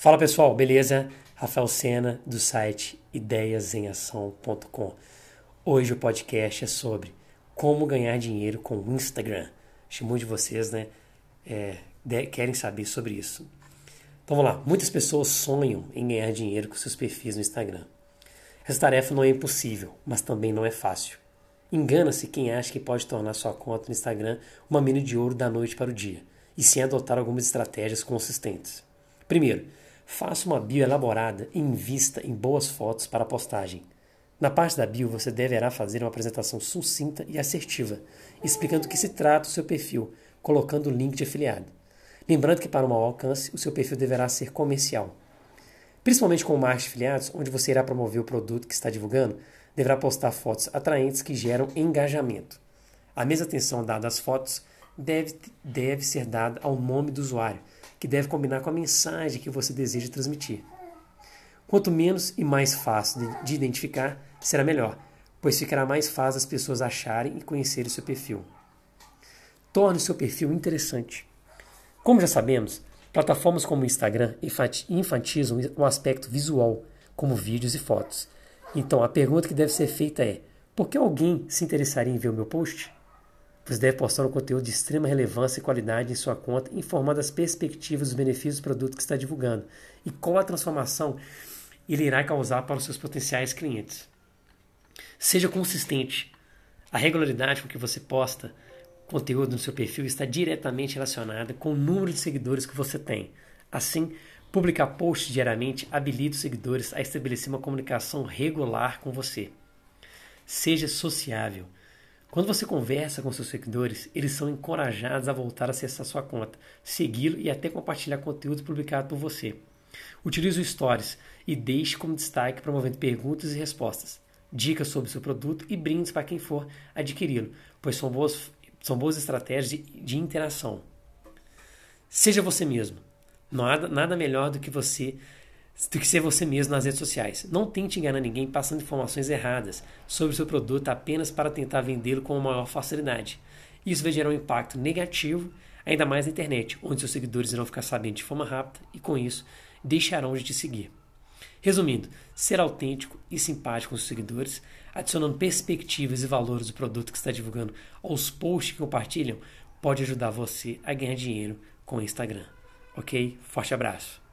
Fala pessoal, beleza? Rafael Sena do site IdeiasEmAção.com. Hoje o podcast é sobre como ganhar dinheiro com o Instagram. Acho que muitos de vocês querem saber sobre isso. Então vamos lá, muitas pessoas sonham em ganhar dinheiro com seus perfis no Instagram. Essa tarefa não é impossível, mas também não é fácil. Engana-se quem acha que pode tornar sua conta no Instagram uma mina de ouro da noite para o dia, e sem adotar algumas estratégias consistentes. Primeiro, faça uma bio elaborada e invista em boas fotos para a postagem. Na parte da bio, você deverá fazer uma apresentação sucinta e assertiva, explicando do que se trata o seu perfil, colocando o link de afiliado. Lembrando que para um maior alcance, o seu perfil deverá ser comercial. Principalmente com o marketing de afiliados, onde você irá promover o produto que está divulgando, deverá postar fotos atraentes que geram engajamento. A mesma atenção dada às fotos deve ser dada ao nome do usuário, que deve combinar com a mensagem que você deseja transmitir. Quanto menos e mais fácil de identificar, será melhor, pois ficará mais fácil as pessoas acharem e conhecerem o seu perfil. Torne o seu perfil interessante. Como já sabemos, plataformas como o Instagram enfatizam o aspecto visual, como vídeos e fotos. Então, a pergunta que deve ser feita é: por que alguém se interessaria em ver o meu post? Você deve postar um conteúdo de extrema relevância e qualidade em sua conta, informando as perspectivas dos benefícios do produto que está divulgando e qual a transformação ele irá causar para os seus potenciais clientes. Seja consistente. A regularidade com que você posta conteúdo no seu perfil está diretamente relacionada com o número de seguidores que você tem. Assim, publicar posts diariamente habilita os seguidores a estabelecer uma comunicação regular com você. Seja sociável. Quando você conversa com seus seguidores, eles são encorajados a voltar a acessar sua conta, segui-lo e até compartilhar conteúdo publicado por você. Utilize o Stories e deixe como destaque promovendo perguntas e respostas, dicas sobre o seu produto e brindes para quem for adquiri-lo, pois são boas estratégias de interação. Seja você mesmo. Nada melhor do que ser você mesmo nas redes sociais. Não tente enganar ninguém passando informações erradas sobre o seu produto apenas para tentar vendê-lo com maior facilidade. Isso vai gerar um impacto negativo, ainda mais na internet, onde seus seguidores irão ficar sabendo de forma rápida e, com isso, deixarão de te seguir. Resumindo, ser autêntico e simpático com os seguidores, adicionando perspectivas e valores do produto que está divulgando aos posts que compartilham, pode ajudar você a ganhar dinheiro com o Instagram. Ok? Forte abraço!